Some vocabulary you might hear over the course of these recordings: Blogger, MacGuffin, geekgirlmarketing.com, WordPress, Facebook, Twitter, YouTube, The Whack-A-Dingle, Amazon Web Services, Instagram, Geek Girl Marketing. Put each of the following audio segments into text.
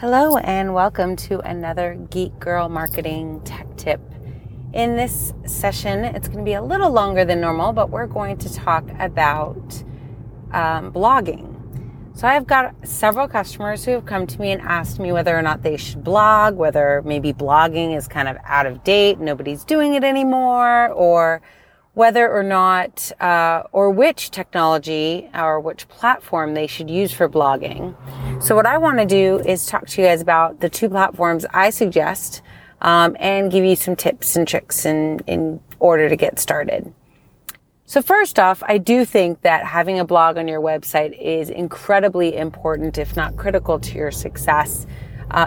Hello and welcome to another Geek Girl Marketing Tech Tip. In this session, it's going to be a little longer than normal, but we're going to talk about blogging. So I've got several customers who have come to me and asked me whether or not they should blog, whether maybe blogging is kind of out of date, nobody's doing it anymore, or whether or not, or which technology or which platform they should use for blogging. So what I want to do is talk to you guys about the two platforms I suggest, and give you some tips and tricks in order to get started. So first off, I do think that having a blog on your website is incredibly important, if not critical to your success,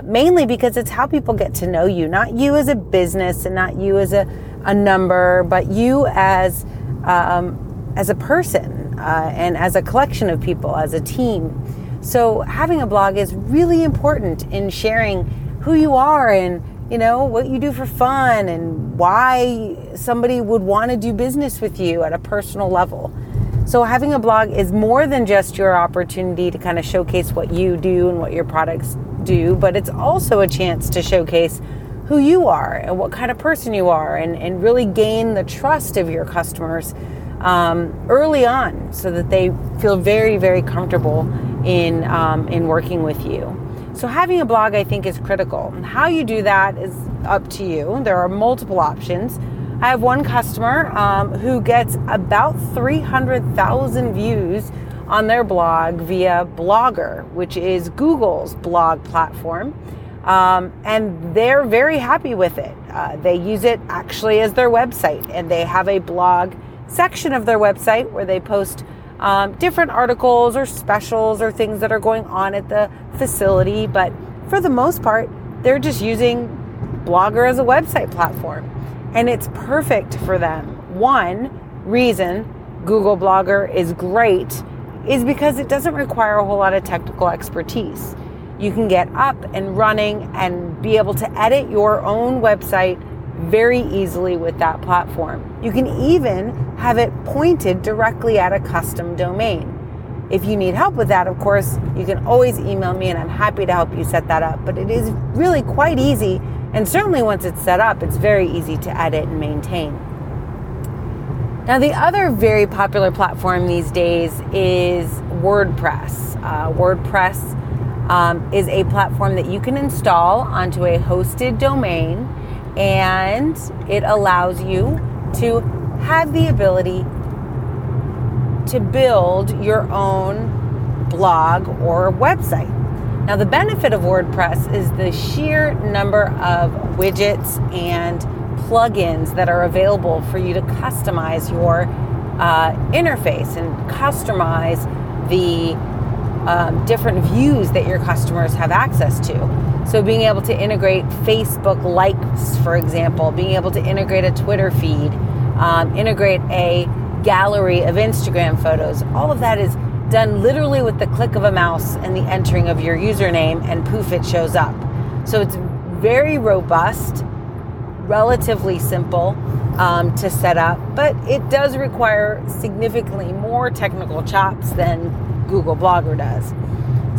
mainly because it's how people get to know you, not you as a business and not you as a number, but you as a person, and as a collection of people, as a team. So having a blog is really important in sharing who you are and, you know, what you do for fun and why somebody would want to do business with you at a personal level. So having a blog is more than just your opportunity to kind of showcase what you do and what your products do, but it's also a chance to showcase who you are and what kind of person you are, and really gain the trust of your customers early on, so that they feel very, very comfortable in working with you. So having a blog, I think, is critical. And how you do that is up to you. There are multiple options. I have one customer who gets about 300,000 views on their blog via Blogger, which is Google's blog platform. And they're very happy with it. They use it actually as their website, and they have a blog section of their website where they post different articles or specials or things that are going on at the facility. But for the most part, they're just using Blogger as a website platform, and it's perfect for them. One reason Google Blogger is great is because it doesn't require a whole lot of technical expertise. You can get up and running and be able to edit your own website very easily with that platform. You can even have it pointed directly at a custom domain. If you need help with that, of course, you can always email me and I'm happy to help you set that up. But it is really quite easy, and certainly once it's set up, it's very easy to edit and maintain. Now, the other very popular platform these days is WordPress. WordPress is a platform that you can install onto a hosted domain, and it allows you to have the ability to build your own blog or website. Now, the benefit of WordPress is the sheer number of widgets and plugins that are available for you to customize your interface and customize the different views that your customers have access to. So being able to integrate Facebook likes, for example, being able to integrate a Twitter feed, integrate a gallery of Instagram photos, all of that is done literally with the click of a mouse and the entering of your username, and poof, it shows up. So it's very robust, relatively simple to set up, but it does require significantly more technical chops than Google Blogger does.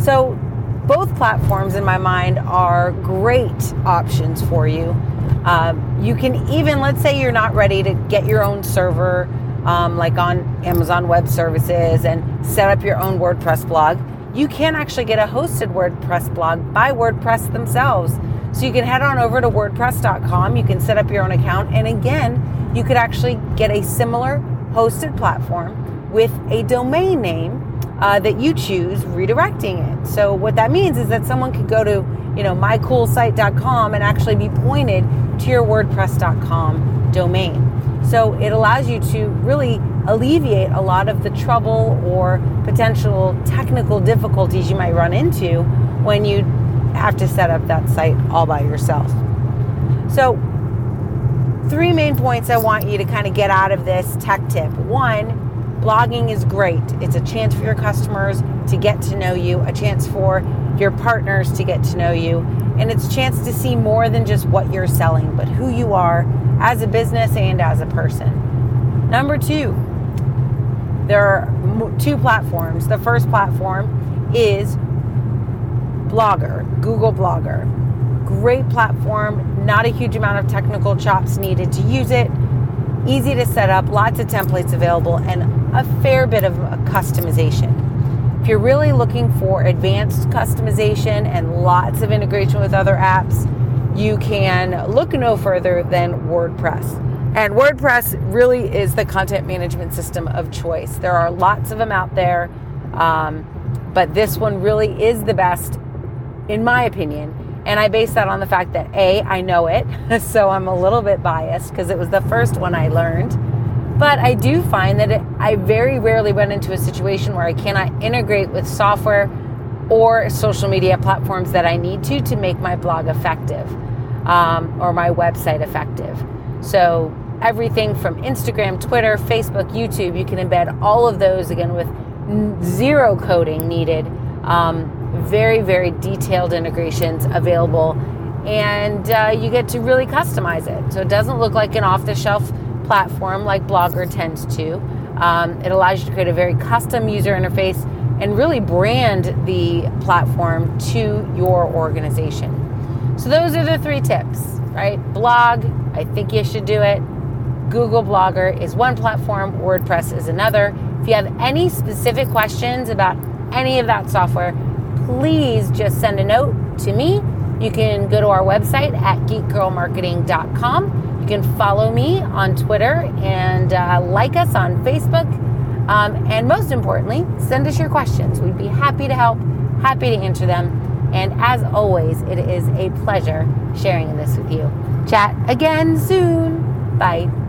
So both platforms, in my mind, are great options for you. You can even, let's say you're not ready to get your own server, like on Amazon Web Services, and set up your own WordPress blog. You can actually get a hosted WordPress blog by WordPress themselves. So you can head on over to WordPress.com. You can set up your own account. And again, you could actually get a similar hosted platform with a domain name that you choose, redirecting it. So what that means is that someone could go to, you know, mycoolsite.com and actually be pointed to your WordPress.com domain. So it allows you to really alleviate a lot of the trouble or potential technical difficulties you might run into when you have to set up that site all by yourself. So three main points I want you to kind of get out of this tech tip. One, blogging is great. It's a chance for your customers to get to know you, a chance for your partners to get to know you, and it's a chance to see more than just what you're selling, but who you are as a business and as a person. Number two, there are two platforms. The first platform is Blogger, Google Blogger. Great platform, not a huge amount of technical chops needed to use it. Easy to set up, lots of templates available, and a fair bit of customization. If you're really looking for advanced customization and lots of integration with other apps, you can look no further than WordPress. And WordPress really is the content management system of choice. There are lots of them out there, but this one really is the best, in my opinion. And I base that on the fact that A, I know it, so I'm a little bit biased because it was the first one I learned. But I do find that I very rarely went into a situation where I cannot integrate with software or social media platforms that I need to make my blog effective or my website effective. So everything from Instagram, Twitter, Facebook, YouTube, you can embed all of those, again, with zero coding needed. Very, very detailed integrations available, and you get to really customize it. So it doesn't look like an off-the-shelf platform like Blogger tends to. It allows you to create a very custom user interface and really brand the platform to your organization. So those are the three tips, right? Blog, I think you should do it. Google Blogger is one platform, WordPress is another. If you have any specific questions about any of that software, please just send a note to me. You can go to our website at geekgirlmarketing.com. You can follow me on Twitter and like us on Facebook. And most importantly, send us your questions. We'd be happy to help, happy to answer them. And as always, it is a pleasure sharing this with you. Chat again soon. Bye.